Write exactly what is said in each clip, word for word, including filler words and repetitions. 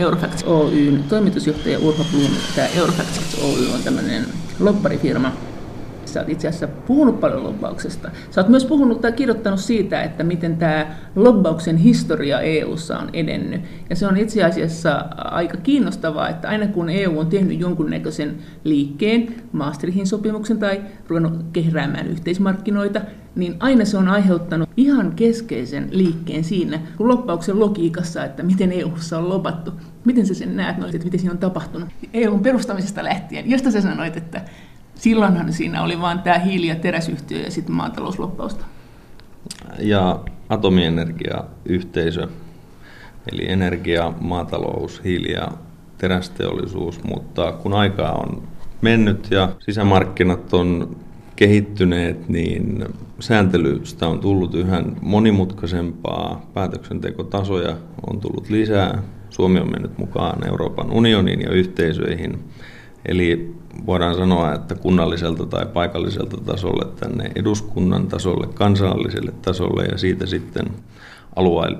Eurofacts Oyn toimitusjohtaja Urho Blum. Tämä Eurofacts Oy on tämmöinen lobbarifirma. Sä oot itse asiassa puhunut paljon lobbauksesta. Sä oot myös puhunut tai kirjoittanut siitä, että miten tämä lobbauksen historia E U:ssa on edennyt. Ja se on itse asiassa aika kiinnostavaa, että aina kun E U on tehnyt jonkunnäköisen liikkeen, Maastrichtin sopimuksen tai ruvennut kehräämään yhteismarkkinoita, niin aina se on aiheuttanut ihan keskeisen liikkeen siinä lobbauksen logiikassa, että miten E U:ssa on lobattu. Miten sä sen näet, että miten siinä on tapahtunut? E U:n perustamisesta lähtien, josta sä sanoit, että silloinhan siinä oli vain tämä hiili- ja teräsyhtiö ja sitten maatalouslobbausta. Ja atomienergiayhteisö, eli energia, maatalous, hiili- ja terästeollisuus, mutta kun aikaa on mennyt ja sisämarkkinat on kehittyneet, niin sääntelystä on tullut yhä monimutkaisempaa, päätöksentekotasoja on tullut lisää. Suomi on mennyt mukaan Euroopan unioniin ja yhteisöihin, eli voidaan sanoa, että kunnalliselta tai paikalliselta tasolle tänne eduskunnan tasolle, kansalliselle tasolle ja siitä sitten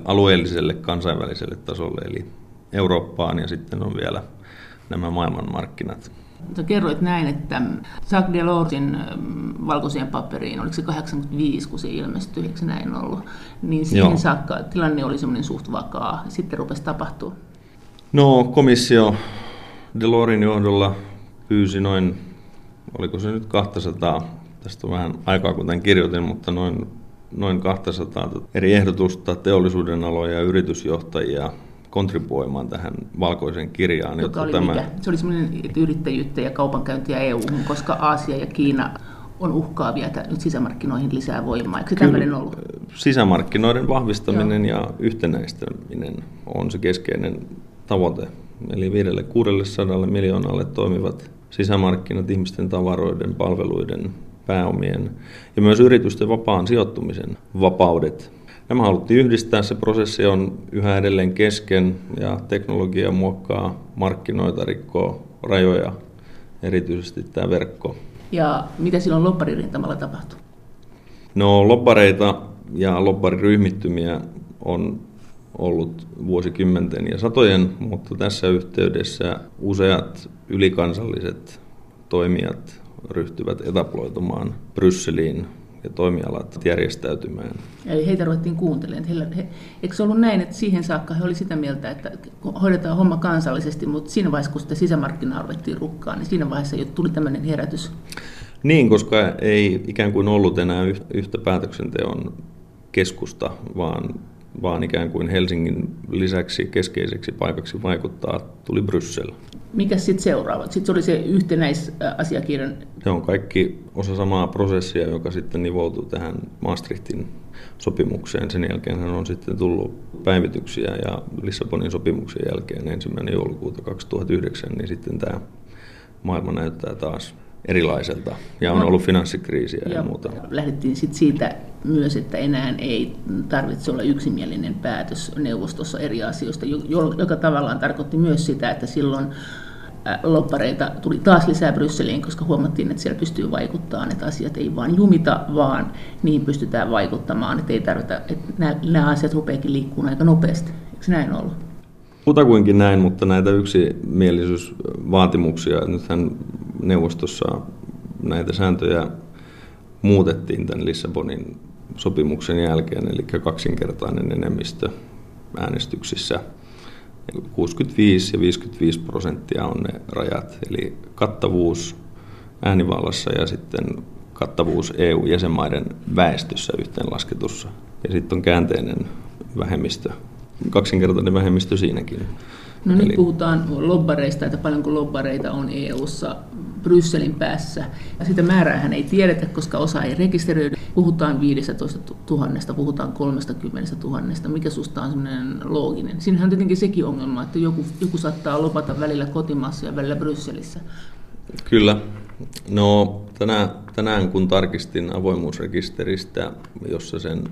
alueelliselle, kansainväliselle tasolle, eli Eurooppaan ja sitten on vielä nämä maailmanmarkkinat. Sä kerroit näin, että Jacques Delorsin valkoiseen paperiin, oliko se kahdeksankymmentäviisi, kun se ilmestyi, eikö se näin ollut, niin siihen Joo. saakka tilanne oli semmoinen suht vakaa, sitten rupesi tapahtua. No komissio Delorin johdolla pyysi noin, oliko se nyt kaksisataa, tästä on vähän aikaa kuten kirjoitin, mutta noin, noin kaksisataa eri ehdotusta teollisuuden aloja ja yritysjohtajia kontribuoimaan tähän valkoiseen kirjaan. Joka oli tämä... mikä? Se oli semmoinen yrittäjyyttä ja kaupankäyntiä E U:hun, koska Aasia ja Kiina on uhkaavia, että nyt sisämarkkinoihin lisää voimaa. Eikö se tämmöinen ollut? Sisämarkkinoiden vahvistaminen Joo. ja yhtenäistäminen on se keskeinen tavoite. Eli viidelle kuudelle sadalle miljoonalle toimivat sisämarkkinat ihmisten tavaroiden, palveluiden, pääomien ja myös yritysten vapaan sijoittumisen vapaudet. Nämä haluttiin yhdistää, se prosessi on yhä edelleen kesken ja teknologia muokkaa markkinoita, rikkoo rajoja, erityisesti tämä verkko. Ja mitä silloin lobbaririntamalla tapahtuu? No lobbareita ja lobbariryhmittymiä on ollut vuosikymmenten ja satojen, mutta tässä yhteydessä useat ylikansalliset toimijat ryhtyvät etaploitumaan Brysseliin ja toimialat järjestäytymään. Eli heitä ruvettiin kuuntelemaan. Heillä, he, eikö se ollut näin, että siihen saakka he oli sitä mieltä, että hoidetaan homma kansallisesti, mutta siinä vaiheessa, kun sitä sisämarkkinaa ruvettiin rukkaan, niin siinä vaiheessa jo tuli tämmöinen herätys? Niin, koska ei ikään kuin ollut enää yhtä päätöksenteon keskusta, vaan vaan ikään kuin Helsingin lisäksi keskeiseksi paikaksi vaikuttaa tuli Bryssel. Mikä sitten seuraava? Sitten se oli se yhtenäisasiakirjan. Se on kaikki osa samaa prosessia, joka sitten nivoutuu tähän Maastrichtin sopimukseen. Sen jälkeen on sitten tullut päivityksiä ja Lissabonin sopimuksen jälkeen ensimmäinen joulukuuta kaksituhattayhdeksän, niin sitten tämä maailma näyttää taas erilaiselta ja on ollut finanssikriisiä ja, ja muuta. Lähdettiin sit siitä myös, että enää ei tarvitse olla yksimielinen päätös neuvostossa eri asioista, joka tavallaan tarkoitti myös sitä, että silloin lobbareita tuli taas lisää Brysseliin, koska huomattiin, että siellä pystyy vaikuttamaan, että asiat ei vaan jumita, vaan niihin pystytään vaikuttamaan, että ei tarvita, että nämä, nämä asiat rupeakin liikkumaan aika nopeasti. Eikö näin ollut? Kutakuinkin näin, mutta näitä yksimielisyysvaatimuksia, nythän neuvostossa näitä sääntöjä muutettiin tämän Lissabonin sopimuksen jälkeen, eli kaksinkertainen enemmistö äänestyksissä. kuusikymmentäviisi ja viisikymmentäviisi prosenttia on ne rajat, eli kattavuus äänivallassa ja sitten kattavuus E U-jäsenmaiden väestössä yhteenlasketussa. Ja sitten on käänteinen vähemmistö. Kaksinkertainen vähemmistö siinäkin. No nyt Eli... puhutaan lobbareista, että paljonko lobbareita on E U:ssa Brysselin päässä. Ja sitä määräähän ei tiedetä, koska osa ei rekisteröidy. Puhutaan viisitoistatuhatta, puhutaan kolmekymmentätuhatta. Mikä susta on sellainen looginen? Siinähän on tietenkin sekin ongelma, että joku, joku saattaa lobata välillä kotimaassa ja välillä Brysselissä. Kyllä. No tänään, tänään kun tarkistin avoimuusrekisteristä, jossa sen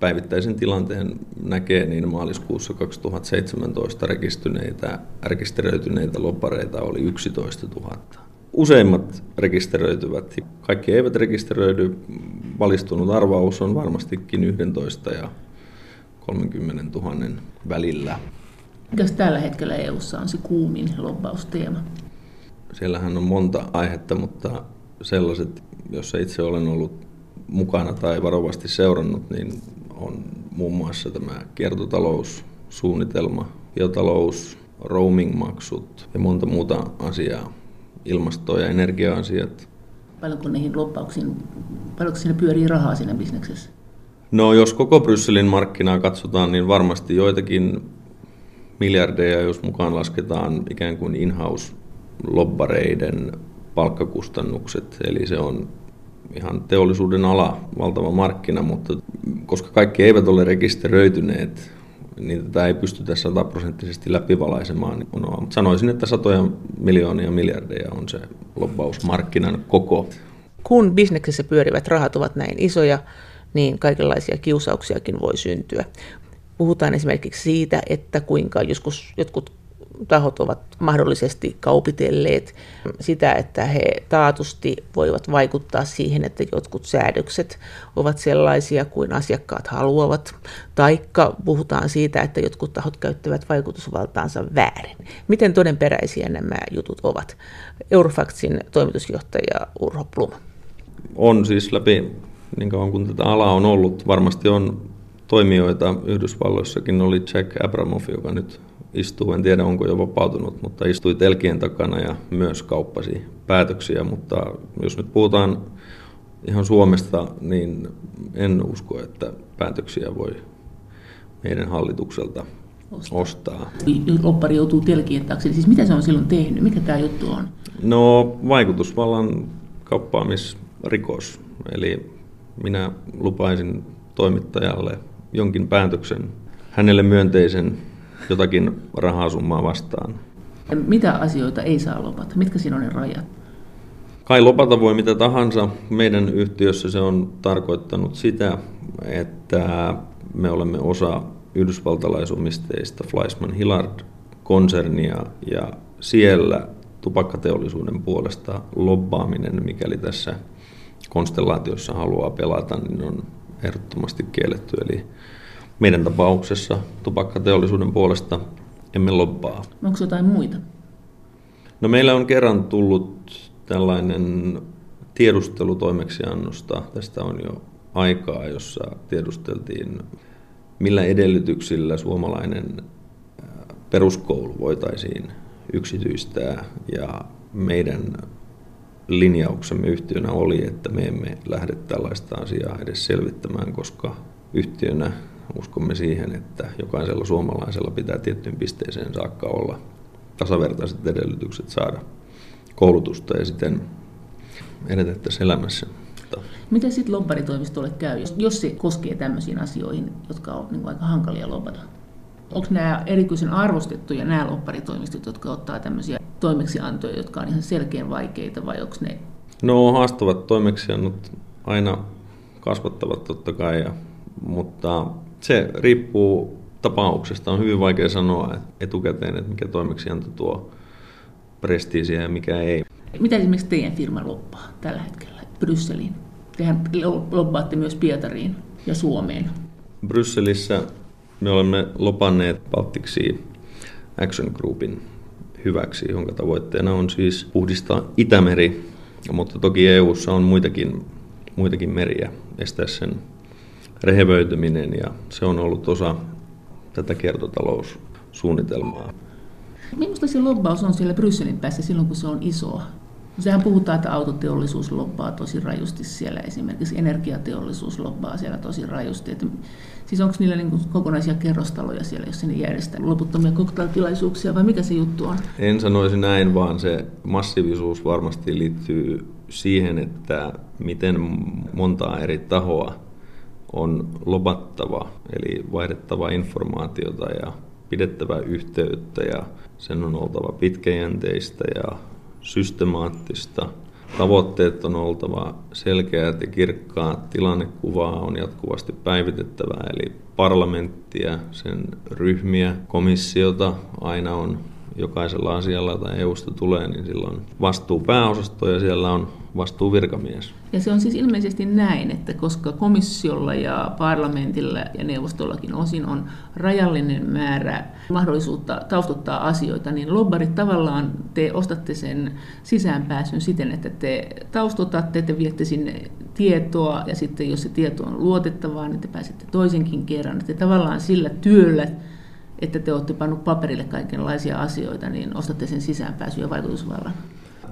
päivittäisen tilanteen näkee, niin maaliskuussa kaksituhattaseitsemäntoista rekisteröityneitä, rekisteröityneitä lobbareita oli yksitoistatuhatta. Useimmat rekisteröityvät. Kaikki eivät rekisteröidy. Valistunut arvaus on varmastikin yksitoista ja kolmekymmentätuhatta välillä. Mikäs tällä hetkellä E U:ssa on se kuumin lobbausteema? Siellähän on monta aihetta, mutta sellaiset, joissa itse olen ollut mukana tai varovasti seurannut, niin on muun muassa tämä kiertotaloussuunnitelma, biotalous, roaming-maksut ja monta muuta asiaa, ilmasto- ja energia-asiat. Paljonko niihin lobbauksiin, paljonko siinä pyörii rahaa siinä bisneksessä? No jos koko Brysselin markkinaa katsotaan, niin varmasti joitakin miljardeja, jos mukaan lasketaan ikään kuin in-house-lobbareiden palkkakustannukset, eli se on ihan teollisuuden ala, valtava markkina, mutta koska kaikki eivät ole rekisteröityneet, niin tätä ei pystytä sataprosenttisesti läpivalaisemaan. Mutta sanoisin, että satoja miljoonia miljardeja on se lobbausmarkkinan koko. Kun bisneksessä pyörivät rahat ovat näin isoja, niin kaikenlaisia kiusauksiakin voi syntyä. Puhutaan esimerkiksi siitä, että kuinka joskus jotkut tahot ovat mahdollisesti kaupitelleet sitä, että he taatusti voivat vaikuttaa siihen, että jotkut säädökset ovat sellaisia kuin asiakkaat haluavat, taikka puhutaan siitä, että jotkut tahot käyttävät vaikutusvaltaansa väärin. Miten todenperäisiä nämä jutut ovat? Eurofaxin toimitusjohtaja Urho Plum. On siis läpi, niin kauan kun tätä alaa on ollut, varmasti on toimijoita. Yhdysvalloissakin oli Jack Abramoff, joka nyt istuu, en tiedä onko jo vapautunut, mutta istui telkien takana ja myös kauppasi päätöksiä, mutta jos nyt puhutaan ihan Suomesta, niin en usko, että päätöksiä voi meidän hallitukselta ostaa. ostaa. Lobbari joutuu telkien taakse, siis mitä se on silloin tehnyt, mikä tämä juttu on? No vaikutusvallan kauppaamisrikos, eli minä lupaisin toimittajalle jonkin päätöksen, hänelle myönteisen jotakin rahasummaa vastaan. Ja mitä asioita ei saa lobata? Mitkä siinä on ne rajat? Kai lobata voi mitä tahansa. Meidän yhtiössä se on tarkoittanut sitä, että me olemme osa yhdysvaltalaisomisteista Fleischmann-Hillard-konsernia ja siellä tupakkateollisuuden puolesta lobbaaminen, mikäli tässä konstellaatiossa haluaa pelata, niin on ehdottomasti kielletty. Eli meidän tapauksessa tupakkateollisuuden puolesta emme lobbaa. Onko jotain muita? No meillä on kerran tullut tällainen tiedustelutoimeksiannosta. Tästä on jo aikaa, jossa tiedusteltiin, millä edellytyksillä suomalainen peruskoulu voitaisiin yksityistää. Ja meidän linjauksemme yhtiönä oli, että me emme lähde tällaista asiaa edes selvittämään, koska yhtiönä uskomme siihen, että jokaisella suomalaisella pitää tiettyyn pisteeseen saakka olla tasavertaiset edellytykset saada koulutusta ja siten edetettäisiin elämässä. Miten sitten lobbaritoimistolle käy, jos se koskee tämmöisiin asioihin, jotka on niin aika hankalia lobbata? Onko nämä erityisen arvostettuja nämä lobbaritoimistot, jotka ottaa tämmöisiä toimeksiantoja, jotka on ihan selkeän vaikeita, vai onko ne? No haastavat toimeksiannot aina kasvattavat totta kai, ja, mutta se riippuu tapauksesta. On hyvin vaikea sanoa etukäteen, että mikä toimeksianto tuo prestiisiä ja mikä ei. Mitä esimerkiksi teidän firma lobbaa tällä hetkellä Brysseliin? Tehän lobbaatte myös Pietariin ja Suomeen. Brysselissä me olemme lobanneet Baltic Sea Action Groupin hyväksi, jonka tavoitteena on siis puhdistaa Itämeri, mutta toki E U:ssa on muitakin, muitakin meriä, estää sen rehevöityminen, ja se on ollut osa tätä kiertotaloussuunnitelmaa. Millaista se lobbaus on siellä Brysselin päässä silloin, kun se on isoa? Sehän puhutaan, että autoteollisuus lobbaa tosi rajusti siellä, esimerkiksi energiateollisuus lobbaa siellä tosi rajusti. Että, siis onko niillä niin kokonaisia kerrostaloja siellä, jos sinne järjestetään loputtomia koktailtilaisuuksia, vai mikä se juttu on? En sanoisi näin, vaan se massiivisuus varmasti liittyy siihen, että miten montaa eri tahoa on lobattava, eli vaihdettava informaatiota ja pidettävä yhteyttä, ja sen on oltava pitkäjänteistä ja systemaattista. Tavoitteet on oltava selkeät ja kirkkaat, tilannekuvaa on jatkuvasti päivitettävää, eli parlamenttia, sen ryhmiä, komissiota aina on jokaisella asialla, tai E U:sta tulee, niin silloin vastuu pääosasto, ja siellä on vastuuvirkamies. Ja se on siis ilmeisesti näin, että koska komissiolla ja parlamentilla ja neuvostollakin osin on rajallinen määrä mahdollisuutta taustottaa asioita, niin lobbarit tavallaan te ostatte sen sisäänpääsyn siten, että te taustotatte, te viette sinne tietoa ja sitten jos se tieto on luotettavaa, niin te pääsette toisenkin kerran. Te tavallaan sillä työllä, että te olette pannut paperille kaikenlaisia asioita, niin ostatte sen sisäänpääsyn ja vaikutusvallan.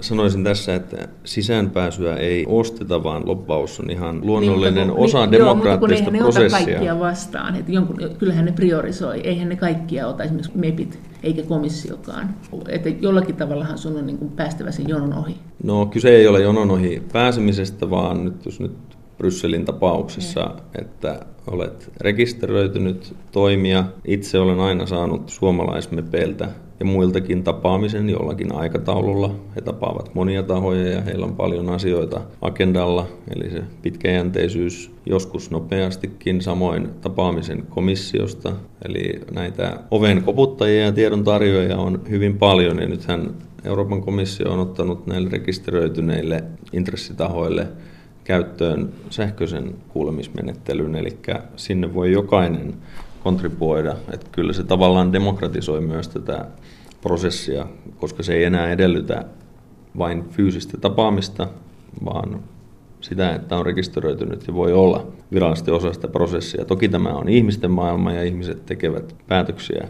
Sanoisin tässä, että sisäänpääsyä ei osteta, vaan lobbaus on ihan luonnollinen niin, kun, osa niin, demokraattista joo, prosessia. Mutta kun ne kaikkia vastaan. Että jonkun, kyllähän ne priorisoi. Eihän ne kaikkia ota esimerkiksi mepit eikä komissiokaan. Että jollakin tavallahan sun on niin kuin päästävä sen jonon ohi. No kyse ei ole jonon ohi pääsemisestä, vaan nyt jos nyt Brysselin tapauksessa, ja. Että olet rekisteröitynyt toimija. Itse olen aina saanut suomalaismepeiltä ja muiltakin tapaamisen jollakin aikataululla. He tapaavat monia tahoja ja heillä on paljon asioita agendalla, eli se pitkäjänteisyys joskus nopeastikin, samoin tapaamisen komissiosta. Eli näitä oven koputtajia ja tiedon tarjoajia on hyvin paljon ja nythän Euroopan komissio on ottanut näille rekisteröityneille intressitahoille käyttöön sähköisen kuulemismenettelyn, eli sinne voi jokainen kontribuoida. Että kyllä se tavallaan demokratisoi myös tätä prosessia, koska se ei enää edellytä vain fyysistä tapaamista, vaan sitä, että on rekisteröitynyt ja voi olla virallisesti osa sitä prosessia. Toki tämä on ihmisten maailma ja ihmiset tekevät päätöksiä.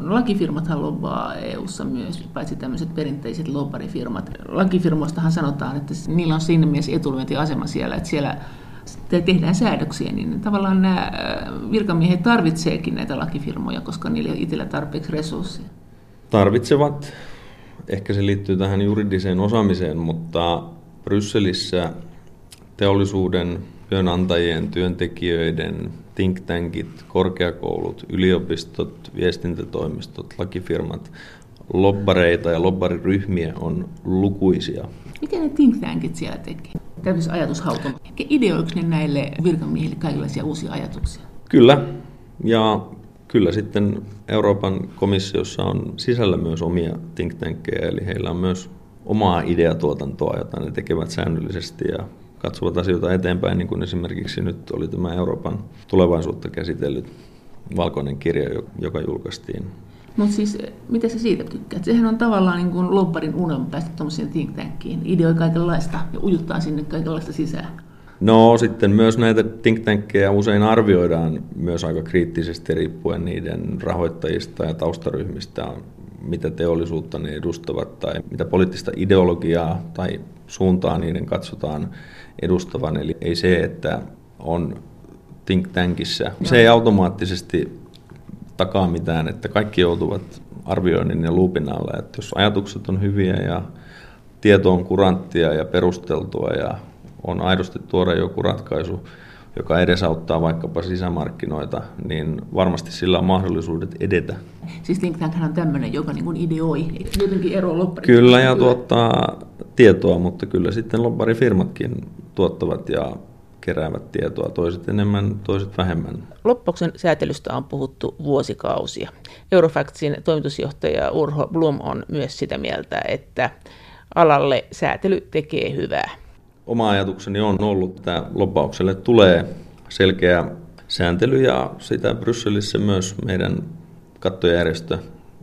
Lakifirmathan lobbaa E U:ssa myös, paitsi tämmöiset perinteiset lobbarifirmat. Lakifirmoistahan sanotaan, että niillä on siinä mielessä etulyöntiasema siellä, että siellä tehdään säädöksiä, niin tavallaan nämä virkamiehet tarvitseekin näitä lakifirmoja, koska niillä on itsellä tarpeeksi resursseja. Tarvitsevat. Ehkä se liittyy tähän juridiseen osaamiseen, mutta Brysselissä teollisuuden, työnantajien, työntekijöiden, think tankit, korkeakoulut, yliopistot, viestintätoimistot, lakifirmat, lobbareita ja lobbariryhmiä on lukuisia. Miten ne think tankit siellä tekee? Tämmöisessä ajatushautoma. Ideoiko ne näille virkamiehille kaikenlaisia uusia ajatuksia? Kyllä. Ja kyllä sitten Euroopan komissiossa on sisällä myös omia think tankkejä, eli heillä on myös omaa ideatuotantoa, jota ne tekevät säännöllisesti ja katsovat asioita eteenpäin, niin kuin esimerkiksi nyt oli tämä Euroopan tulevaisuutta käsitellyt valkoinen kirja, joka julkaistiin. Mutta siis, mitä sä siitä tykkäät? Sehän on tavallaan niin kuin lobbarin unelma päästä tuollaiseen think tankiin. Ideoi kaikenlaista ja ujuttaa sinne kaikenlaista sisään. No sitten myös näitä think tankkejä usein arvioidaan myös aika kriittisesti riippuen niiden rahoittajista ja taustaryhmistä, mitä teollisuutta ne edustavat tai mitä poliittista ideologiaa tai suuntaa niiden katsotaan edustavan. Eli ei se, että on think tankissä. Se ei automaattisesti takaa mitään, että kaikki joutuvat arvioinnin ja luupin alle. Että jos ajatukset on hyviä ja tieto on kuranttia ja perusteltua ja on aidosti tuore joku ratkaisu, joka edesauttaa vaikkapa sisämarkkinoita, niin varmasti sillä on mahdollisuudet edetä. Siis think tankhan on tämmöinen, joka niin kuin ideoi, jotenkin ero lobbarit. Kyllä, ja tuottaa tietoa, mutta kyllä sitten lobbarifirmatkin tuottavat ja keräävät tietoa, toiset enemmän, toiset vähemmän. Lobbauksen säätelystä on puhuttu vuosikausia. Eurofactsin toimitusjohtaja Urho Blom on myös sitä mieltä, että alalle säätely tekee hyvää. Oma ajatukseni on ollut, että lobbaukselle tulee selkeä sääntely ja sitä Brysselissä myös meidän kattojärjestö,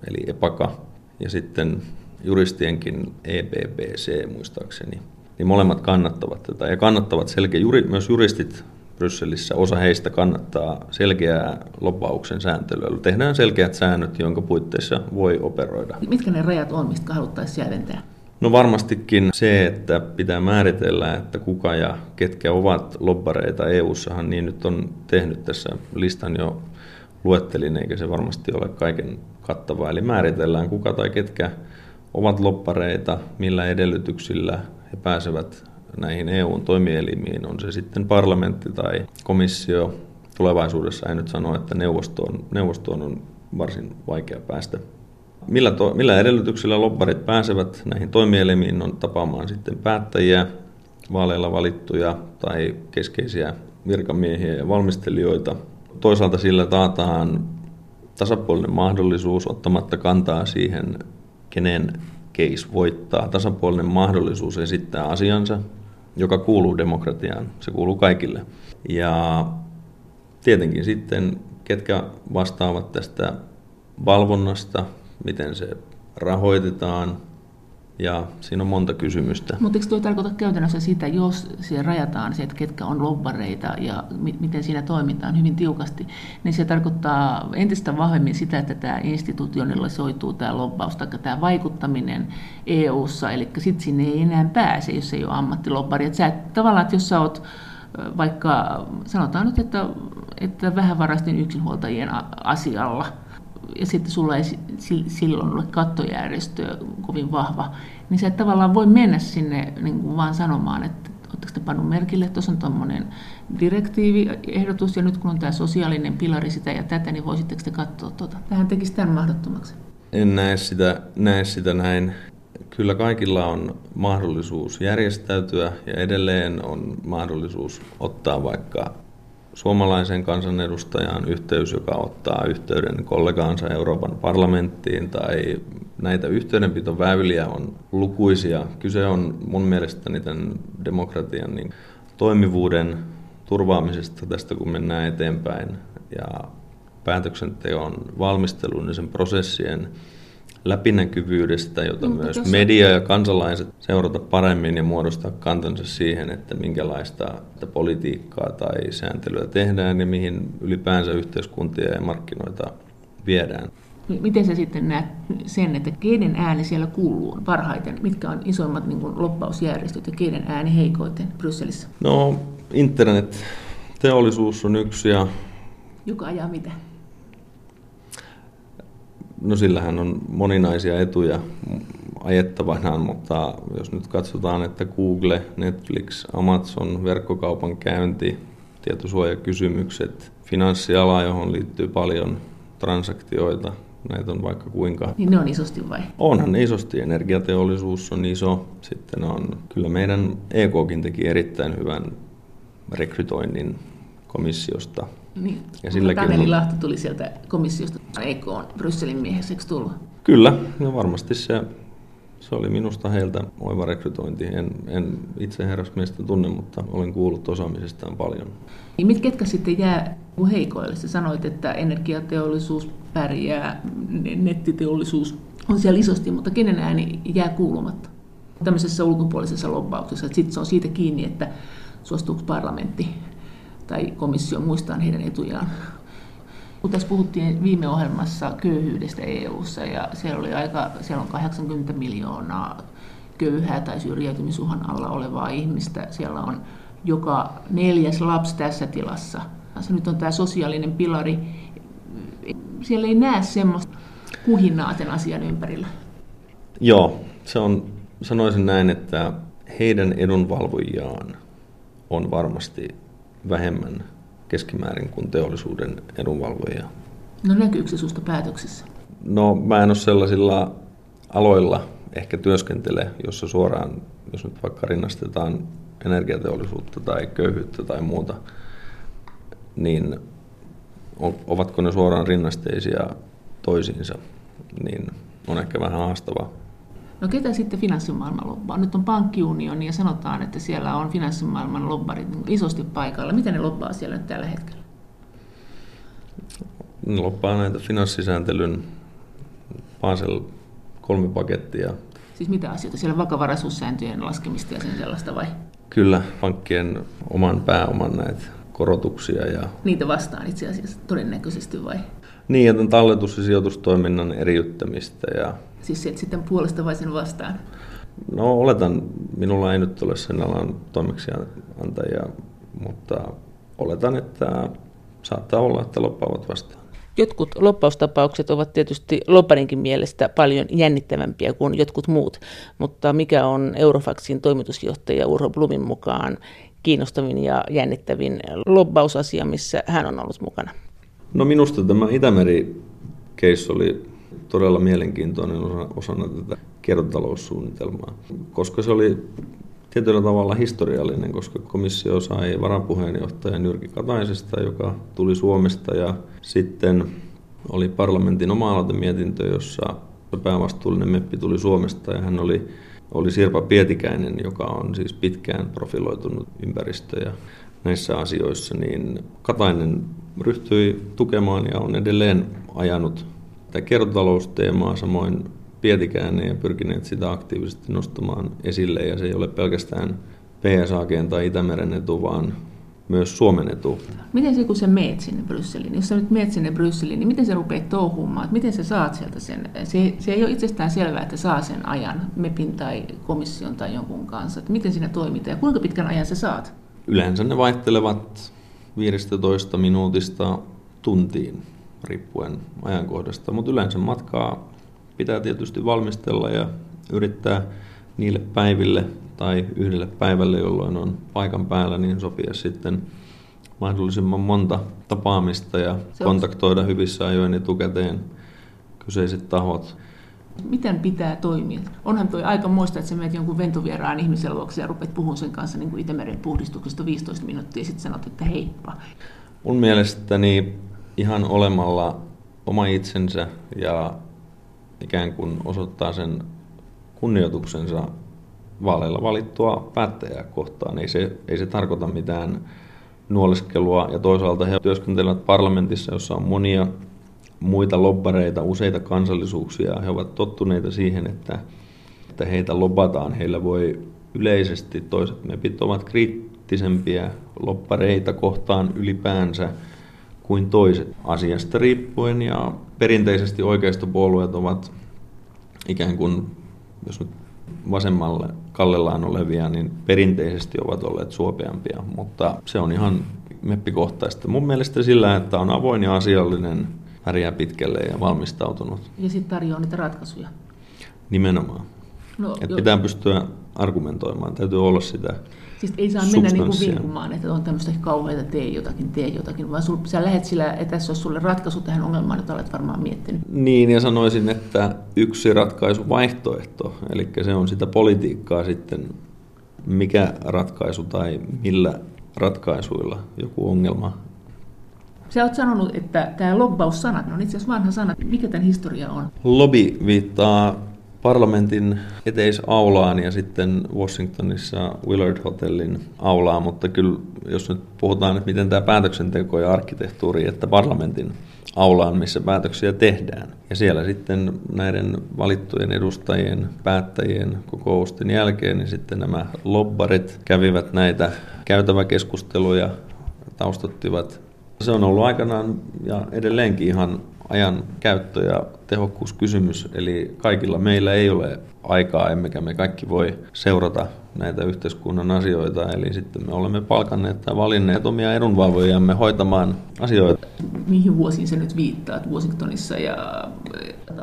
eli EPAKA ja sitten juristienkin E B B C muistaakseni. Niin molemmat kannattavat tätä ja kannattavat selkeä, myös juristit Brysselissä, osa heistä kannattaa selkeää lobbauksen sääntelyä. Tehdään selkeät säännöt, jonka puitteissa voi operoida. Mitkä ne rajat on, mistä haluttaisiin selventää? No varmastikin se, että pitää määritellä, että kuka ja ketkä ovat lobbareita. E U:ssahan niin nyt on tehnyt tässä listan jo luettelin, eikä se varmasti ole kaiken kattavaa. Eli määritellään kuka tai ketkä ovat lobbareita, millä edellytyksillä he pääsevät näihin E U:n toimielimiin. On se sitten parlamentti tai komissio. Tulevaisuudessa ei nyt sano, että neuvostoon, neuvostoon on varsin vaikea päästä. Millä, to, millä edellytyksillä lobbarit pääsevät näihin toimielimiin on tapaamaan sitten päättäjiä, vaaleilla valittuja tai keskeisiä virkamiehiä ja valmistelijoita. Toisaalta sillä taataan tasapuolinen mahdollisuus ottamatta kantaa siihen, kenen case voittaa. Tasapuolinen mahdollisuus esittää asiansa joka kuuluu demokratiaan. Se kuuluu kaikille. Ja tietenkin sitten, ketkä vastaavat tästä valvonnasta, miten se rahoitetaan, ja siinä on monta kysymystä. Mutta eikö tuo tarkoita käytännössä sitä, jos siellä rajataan se, että ketkä on lobbareita ja mi- miten siinä toimitaan hyvin tiukasti, niin se tarkoittaa entistä vahvemmin sitä, että tämä institutionalisoituu tämä lobbaus tai tämä vaikuttaminen E U:ssa, eli sitten sinne ei enää pääse, jos ei ole ammattilobbari. Et sä, tavallaan, että jos sä oot vaikka, sanotaan nyt, että, että vähävaraisten yksinhuoltajien asialla, ja sitten sulla ei silloin ole kattojärjestö kovin vahva, niin sä et tavallaan voi mennä sinne niin kuin vaan sanomaan, että oletteko te pannut merkille, että tuossa on tuommoinen direktiiviehdotus, ja nyt kun on tämä sosiaalinen pilari sitä ja tätä, niin voisitteko te katsoa tuota? Tähän tekisi tämän mahdottomaksi. En näe sitä, näe sitä näin. Kyllä kaikilla on mahdollisuus järjestäytyä, ja edelleen on mahdollisuus ottaa vaikka suomalaisen kansanedustajan yhteys, joka ottaa yhteyden kollegaansa Euroopan parlamenttiin, tai näitä yhteydenpitoväyliä on lukuisia. Kyse on mun mielestäni tämän demokratian niin toimivuuden turvaamisesta tästä, kun mennään eteenpäin, ja päätöksenteon valmistelun ja sen prosessien läpinäkyvyydestä, jota Mutta myös media ja kansalaiset seurata paremmin ja muodostaa kantansa siihen, että minkälaista että politiikkaa tai sääntelyä tehdään ja mihin ylipäänsä yhteiskuntia ja markkinoita viedään. Miten sä sitten näet sen, että keiden ääni siellä kuuluu parhaiten? Mitkä on isoimmat niin kuin lobbausjärjestöt ja keiden ääni heikoiten Brysselissä? No, internetteollisuus on yksi. Ja joka ajaa mitä? No sillähän on moninaisia etuja ajettavanaan, mutta jos nyt katsotaan, että Google, Netflix, Amazon, verkkokaupan käynti, tietosuojakysymykset, finanssiala, johon liittyy paljon transaktioita, näitä on vaikka kuinka. Niin ne on isosti vai? Onhan isosti. Energiateollisuus on iso. Sitten on, kyllä meidän E K:kin teki erittäin hyvän rekrytoinnin komissiosta. Niin. Ja silläkin Taneli Lahti tuli sieltä komissiosta E K:n Brysselin mieheksi tullut. Kyllä, ja varmasti se, se oli minusta heiltä oiva rekrytointi. En, en itse herrasmiestä tunne, mutta olen kuullut osaamisestaan paljon. Ja mit ketkä sitten jää heikoille? Sä sanoit, että energiateollisuus pärjää, nettiteollisuus on siellä isosti, mutta kenen ääni jää kuulumatta? Tämmöisessä ulkopuolisessa lobbauksessa, että sitten se on siitä kiinni, että suostuuko parlamentti tai komissio muistaa heidän etujaan. Kun tässä puhuttiin viime ohjelmassa köyhyydestä E U:ssa, ja siellä, oli aika, siellä on kahdeksankymmentä miljoonaa köyhää tai syrjäytymisuhan alla olevaa ihmistä. Siellä on joka neljäs lapsi tässä tilassa. Se nyt on tämä sosiaalinen pilari. Siellä ei näe semmoista kuhinaa sen asian ympärillä. Joo, se on, sanoisin näin, että heidän edunvalvojiaan on varmasti vähemmän keskimäärin kuin teollisuuden edunvalvojia. No näkyykö se susta päätöksissä? No mä en ole sellaisilla aloilla ehkä työskentele, jossa suoraan, jos nyt vaikka rinnastetaan energiateollisuutta tai köyhyyttä tai muuta, niin ovatko ne suoraan rinnasteisia toisiinsa, niin on ehkä vähän haastavaa. No ketä sitten finanssimaailman lobbaa? Nyt on pankkiunioni ja sanotaan, että siellä on finanssimaailman lobbarit isosti paikalla. Mitä ne lobbaa siellä nyt tällä hetkellä? Ne lobbaa näitä finanssisääntelyn Basel kolme pakettia. Siis mitä asioita? Siellä vakavaraisuussääntöjen laskemista ja sen sellaista vai? Kyllä, pankkien oman pääoman näitä korotuksia. Ja niitä vastaan itse asiassa todennäköisesti vai? Niin, ja tämän talletus- ja sijoitustoiminnan eriyttämistä. Ja siis et sitten puolesta vai sen vastaan? No oletan, minulla ei nyt ole sen alan toimeksiantajia, mutta oletan, että saattaa olla, että lobbaavat vastaan. Jotkut lobbaustapaukset ovat tietysti lobbarinkin mielestä paljon jännittävämpiä kuin jotkut muut, mutta mikä on Eurofaxin toimitusjohtaja Urho Blumin mukaan kiinnostavin ja jännittävin lobbausasia, missä hän on ollut mukana? No minusta tämä Itämeri-case oli todella mielenkiintoinen osana tätä kiertotaloussuunnitelmaa, koska se oli tietyllä tavalla historiallinen, koska komissio sai varapuheenjohtajan Jyrki Kataisesta, joka tuli Suomesta, ja sitten oli parlamentin oma-aloitemietintö, jossa päävastuullinen meppi tuli Suomesta, ja hän oli oli Sirpa Pietikäinen, joka on siis pitkään profiloitunut ympäristö- ja näissä asioissa, niin Katainen ryhtyi tukemaan ja on edelleen ajanut tätä kiertotalousteemaa, samoin Pietikäinen, ja pyrkineet sitä aktiivisesti nostamaan esille, ja se ei ole pelkästään P S A G:n tai Itämeren etu, vaan myös Suomen etu. Miten se, kun sä meet sinne Brysseliin, jos sä nyt meet sinne Brysseliin, niin miten sä rupeat touhumaan, miten sä saat sieltä sen, se, se ei ole itsestään selvää, että saa sen ajan MEPin tai komission tai jonkun kanssa, että miten siinä toimitaan ja kuinka pitkän ajan sä saat? Yleensä ne vaihtelevat viidestätoista minuutista tuntiin, riippuen ajankohdasta, mutta yleensä matkaa pitää tietysti valmistella ja yrittää niille päiville tai yhdelle päivälle, jolloin on paikan päällä, niin sopia sitten mahdollisimman monta tapaamista ja kontaktoida hyvissä ajoin etukäteen kyseiset tahot. Miten pitää toimia? Onhan tuo aika muista, että sä menet jonkun ventuvieraan ihmisen luokse ja rupeat puhumaan sen kanssa niin kuin Itämeren puhdistuksesta viisitoista minuuttia ja sitten sanot, että heippa. Mun mielestäni ihan olemalla oma itsensä ja ikään kuin osoittaa sen kunnioituksensa vaaleilla valittua päättäjää kohtaan. Ei se, ei se tarkoita mitään nuoleskelua, ja toisaalta he työskentelevät parlamentissa, jossa on monia muita lobbareita, useita kansallisuuksia. He ovat tottuneita siihen, että, että heitä lobataan. Heillä voi yleisesti, toiset mepit ovat kriittisempiä lobbareita kohtaan ylipäänsä kuin toiset asiasta riippuen, ja perinteisesti oikeistopuolueet ovat ikään kuin, jos nyt vasemmalle kallellaan olevia, niin perinteisesti ovat olleet suopeampia, mutta se on ihan meppikohtaista. Mun mielestä sillä, että on avoin ja asiallinen, pärjää pitkälle ja valmistautunut. Ja sitten tarjoaa niitä ratkaisuja. Nimenomaan. No, että pitää pystyä argumentoimaan, täytyy olla sitä substanssia. Siis ei saa mennä niin kuin vinkumaan, että on tämmöistä kauheaa, tee jotakin, tee jotakin, vaan sul, sä lähet sillä, että tässä olisi sulle ratkaisu tähän ongelmaan, jota olet varmaan miettinyt. Niin, ja sanoisin, että yksi ratkaisuvaihtoehto, eli se on sitä politiikkaa sitten, mikä ratkaisu tai millä ratkaisuilla joku ongelma. Sä oot sanonut, että tämä lobbaus-sana on itse asiassa vanha sana. Mikä tämän historia on? Lobby viittaa parlamentin eteisaulaan ja sitten Washingtonissa Willard Hotelin aulaa, mutta kyllä jos nyt puhutaan, että miten tämä päätöksenteko ja arkkitehtuuri, että parlamentin aulaan, missä päätöksiä tehdään. Ja siellä sitten näiden valittujen edustajien, päättäjien kokousten jälkeen, niin sitten nämä lobbarit kävivät näitä käytäväkeskusteluja, taustattivat. Se on ollut aikanaan ja edelleenkin ihan ajan käyttö- ja tehokkuuskysymys, eli kaikilla meillä ei ole aikaa, emmekä me kaikki voi seurata näitä yhteiskunnan asioita, eli sitten me olemme palkanneet tai valinneet omia edunvalvojamme hoitamaan asioita. Mihin vuosiin sä nyt viittaat Washingtonissa ja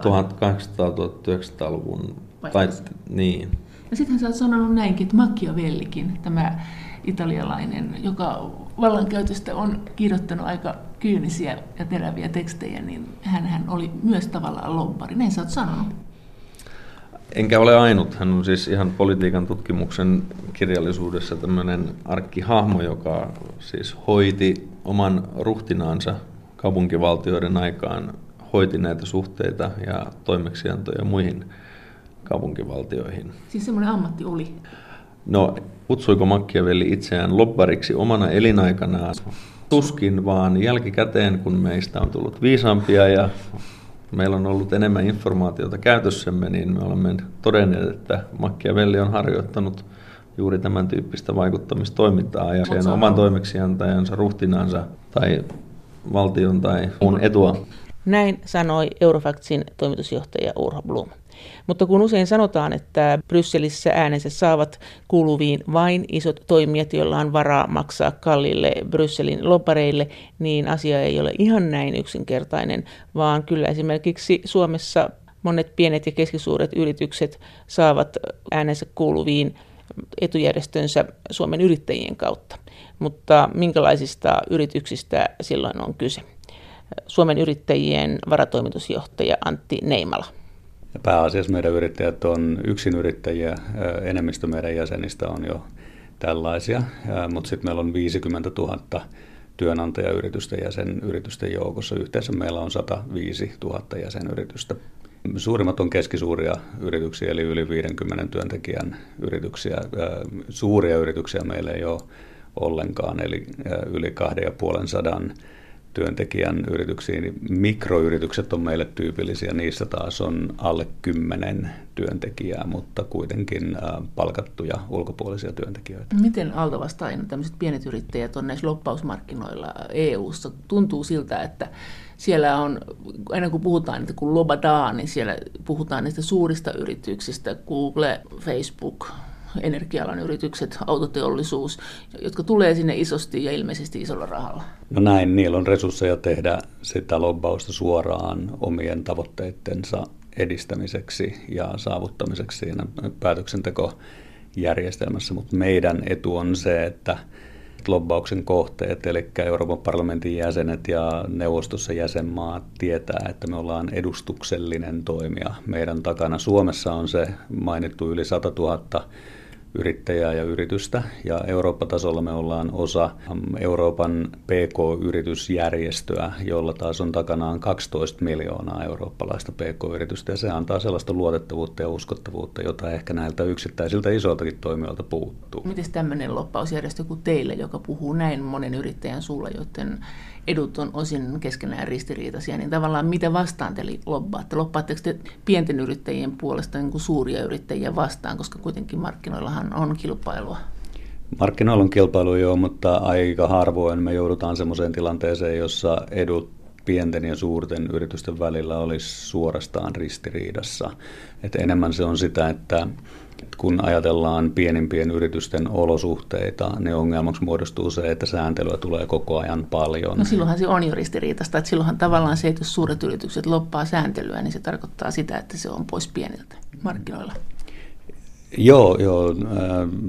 tuhatkahdeksansataa-tuhatyhdeksänsataaluvun taitteessa? Niin. Ja sittenhän sä oot sanonut näinkin, että Machiavellikin, tämä italialainen, joka vallankäytöstä on kirjoittanut aika kyynisiä ja teräviä tekstejä, niin hänhän oli myös tavallaan lobbari. Näin sä oot sanonut. Enkä ole ainut. Hän on siis ihan politiikan tutkimuksen kirjallisuudessa tämmöinen arkkihahmo, joka siis hoiti oman ruhtinaansa kaupunkivaltioiden aikaan, hoiti näitä suhteita ja toimeksiantoja muihin kaupunkivaltioihin. Siis semmoinen ammatti oli? No, kutsuiko Machiavelli itseään lobbariksi omana elinaikanaan? Tuskin, vaan jälkikäteen, kun meistä on tullut viisaampia ja meillä on ollut enemmän informaatiota käytössämme, niin me olemme todenneet, että Machiavelli on harjoittanut juuri tämän tyyppistä vaikuttamistoimintaa ja sen oman toimeksiantajansa, ruhtinaansa tai valtion tai muun etua. Näin sanoi Eurofaktsin toimitusjohtaja Urho Blom. Mutta kun usein sanotaan, että Brysselissä äänensä saavat kuuluviin vain isot toimijat, joilla on varaa maksaa kalliille Brysselin lobbareille, niin asia ei ole ihan näin yksinkertainen, vaan kyllä esimerkiksi Suomessa monet pienet ja keskisuuret yritykset saavat äänensä kuuluviin etujärjestönsä Suomen yrittäjien kautta. Mutta minkälaisista yrityksistä silloin on kyse? Suomen yrittäjien varatoimitusjohtaja Antti Neimala. Pääasiassa meidän yrittäjät on yksinyrittäjiä, enemmistö meidän jäsenistä on jo tällaisia, mutta sitten meillä on viisikymmentätuhatta työnantajayritysten jäsenyritysten joukossa. Yhteensä meillä on sataviisituhatta jäsenyritystä Suurimmat on keskisuuria yrityksiä, eli yli viidenkymmenen työntekijän yrityksiä. Suuria yrityksiä meillä ei ole ollenkaan, eli yli kahden ja puolen sadan työntekijän yrityksiin. Mikroyritykset on meille tyypillisiä, niissä taas on alle kymmenen työntekijää, mutta kuitenkin palkattuja ulkopuolisia työntekijöitä. Miten Aalto vastaa aina tämmöiset pienet yrittäjät on näissä lobbausmarkkinoilla E U:ssa? Tuntuu siltä, että siellä on, aina kun puhutaan, että kun lobataan, niin siellä puhutaan niistä suurista yrityksistä, Google, Facebook, energia-alan yritykset, autoteollisuus, jotka tulee sinne isosti ja ilmeisesti isolla rahalla. No näin, niillä on resursseja tehdä sitä lobbausta suoraan omien tavoitteittensa edistämiseksi ja saavuttamiseksi siinä päätöksentekojärjestelmässä, mutta meidän etu on se, että lobbauksen kohteet, eli Euroopan parlamentin jäsenet ja neuvostossa jäsenmaat tietää, että me ollaan edustuksellinen toimija. Meidän takana Suomessa on se mainittu yli satatuhatta yrittäjää ja yritystä, ja Eurooppa-tasolla me ollaan osa Euroopan P K-yritysjärjestöä, jolla taas on takanaan kaksitoista miljoonaa eurooppalaista P K-yritystä, ja se antaa sellaista luotettavuutta ja uskottavuutta, jota ehkä näiltä yksittäisiltä isoiltakin toimijoilta puuttuu. Miten tämmöinen lobbausjärjestö kuin teille, joka puhuu näin monen yrittäjän suulla, joten edut on osin keskenään ristiriitaisia, niin tavallaan mitä vastaan te lobbaatte? Lobbaatteko te pienten yrittäjien puolesta niin kuin suuria yrittäjiä vastaan, koska kuitenkin markkinoillahan on kilpailua. Markkinoilla on kilpailua joo, mutta aika harvoin me joudutaan sellaiseen tilanteeseen, jossa edut pienten ja suurten yritysten välillä olisi suorastaan ristiriidassa. Et enemmän se on sitä, että kun ajatellaan pienimpien yritysten olosuhteita, niin ongelmaksi muodostuu se, että sääntelyä tulee koko ajan paljon. No silloinhan se on jo ristiriitasta, että silloinhan tavallaan se, että jos suuret yritykset lobbaa sääntelyä, niin se tarkoittaa sitä, että se on pois pieniltä markkinoilla. Joo, joo.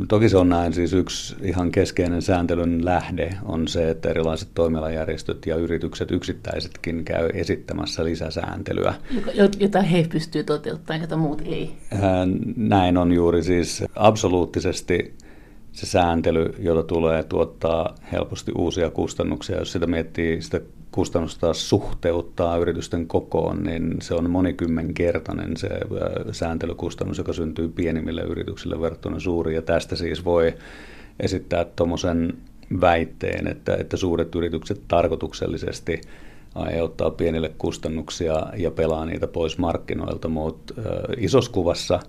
Toki se on näin. Siis yksi ihan keskeinen sääntelyn lähde on se, että erilaiset toimialajärjestöt ja yritykset yksittäisetkin käy esittämässä lisäsääntelyä. Jota he pystyvät toteuttamaan, jota muut ei. Näin on juuri siis absoluuttisesti. Se sääntely, jota tulee, tuottaa helposti uusia kustannuksia. Jos sitä miettii, sitä kustannusta suhteuttaa yritysten kokoon, niin se on monikymmenkertainen se sääntelykustannus, joka syntyy pienimmille yrityksille verrattuna suuriin. Ja tästä siis voi esittää tuommoisen väitteen, että, että suuret yritykset tarkoituksellisesti aiheuttaa pienille kustannuksia ja pelaa niitä pois markkinoilta, mutta isossa kuvassa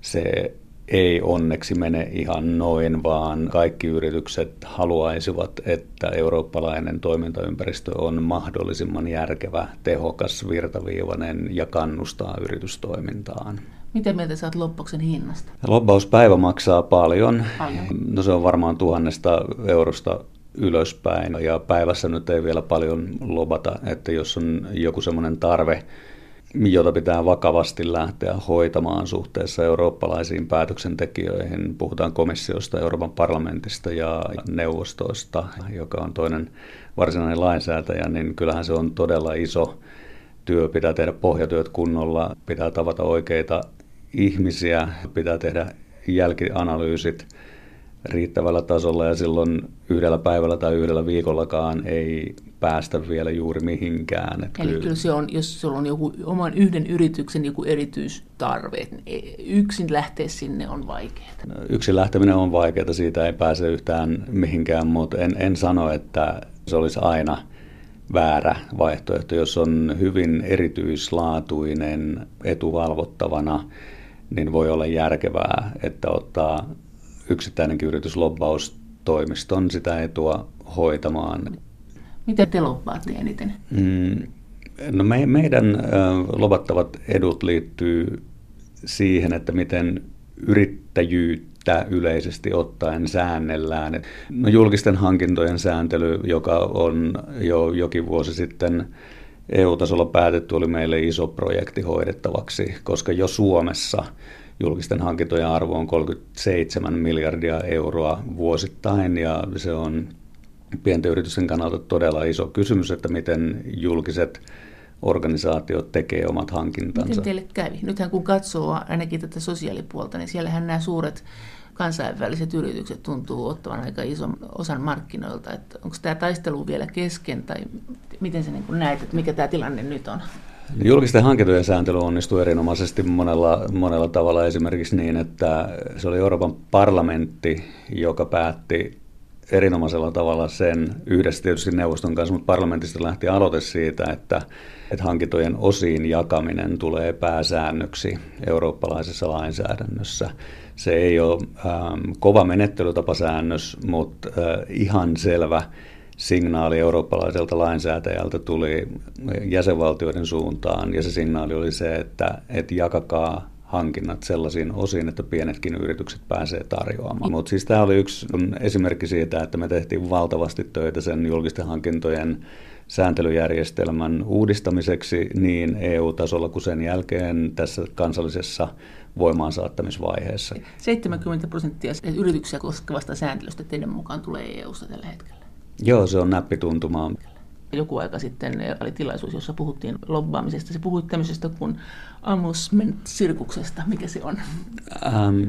se ei onneksi mene ihan noin, vaan kaikki yritykset haluaisivat, että eurooppalainen toimintaympäristö on mahdollisimman järkevä, tehokas, virtaviivainen ja kannustaa yritystoimintaan. Miten mieltä sä oot lobbauksen hinnasta? Lobbauspäivä maksaa paljon. Aina. No se on varmaan tuhannesta eurosta ylöspäin ja päivässä nyt ei vielä paljon lobata, että jos on joku semmoinen tarve, jota pitää vakavasti lähteä hoitamaan suhteessa eurooppalaisiin päätöksentekijöihin. Puhutaan komissiosta, Euroopan parlamentista ja neuvostoista, joka on toinen varsinainen lainsäätäjä, niin kyllähän se on todella iso työ. Pitää tehdä pohjatyöt kunnolla, pitää tavata oikeita ihmisiä, pitää tehdä jälkianalyysit riittävällä tasolla ja silloin yhdellä päivällä tai yhdellä viikollakaan ei päästä vielä juuri mihinkään. Että Eli kyllä, kyllä se on, jos sulla on joku oman yhden yrityksen joku erityistarve, niin yksin lähteä sinne on vaikeaa. Yksin lähteminen on vaikeaa, siitä ei pääse yhtään mihinkään, mutta en, en sano, että se olisi aina väärä vaihtoehto, jos on hyvin erityislaatuinen etu valvottavana, niin voi olla järkevää, että ottaa yksittäinenkin yritys lobbaustoimiston sitä etua hoitamaan. Miten te lobbaatte eniten? Mm, no me, meidän ö, lobattavat edut liittyy siihen, että miten yrittäjyyttä yleisesti ottaen säännellään. No, julkisten hankintojen sääntely, joka on jo jokin vuosi sitten E U-tasolla päätetty, oli meille iso projekti hoidettavaksi, koska jo Suomessa julkisten hankintojen arvo on kolmekymmentäseitsemän miljardia euroa vuosittain ja se on pienten yritysten kannalta todella iso kysymys, että miten julkiset organisaatiot tekee omat hankintansa. Miten teille kävi? Nythän kun katsoo ainakin tätä sosiaalipuolta, niin siellähän nämä suuret kansainväliset yritykset tuntuu ottavan aika ison osan markkinoilta. Että onko tämä taistelu vielä kesken tai miten sä niin kuin näet, että mikä tämä tilanne nyt on? Julkisten hankintojen sääntely onnistui erinomaisesti monella, monella tavalla, esimerkiksi niin, että se oli Euroopan parlamentti, joka päätti erinomaisella tavalla sen yhdessä tietysti neuvoston kanssa, mutta parlamentista lähti aloite siitä, että, että hankintojen osiin jakaminen tulee pääsäännöksi eurooppalaisessa lainsäädännössä. Se ei ole ähm, kova menettelytapasäännös, mutta äh, ihan selvä signaali eurooppalaiselta lainsäätäjältä tuli jäsenvaltioiden suuntaan, ja se signaali oli se, että, että jakakaa hankinnat sellaisiin osiin, että pienetkin yritykset pääsee tarjoamaan. Mutta siis tämä oli yksi esimerkki siitä, että me tehtiin valtavasti töitä sen julkisten hankintojen sääntelyjärjestelmän uudistamiseksi niin E U-tasolla kuin sen jälkeen tässä kansallisessa voimaansaattamisvaiheessa. seitsemänkymmentä prosenttia yrityksiä koskevasta sääntelystä teidän mukaan tulee E U:sta tällä hetkellä. Joo, se on näppituntumaa. Joku aika sitten oli tilaisuus, jossa puhuttiin lobbaamisesta. Se puhui tämmöisestä kuin amusement-sirkuksesta. Mikä se on? Ähm,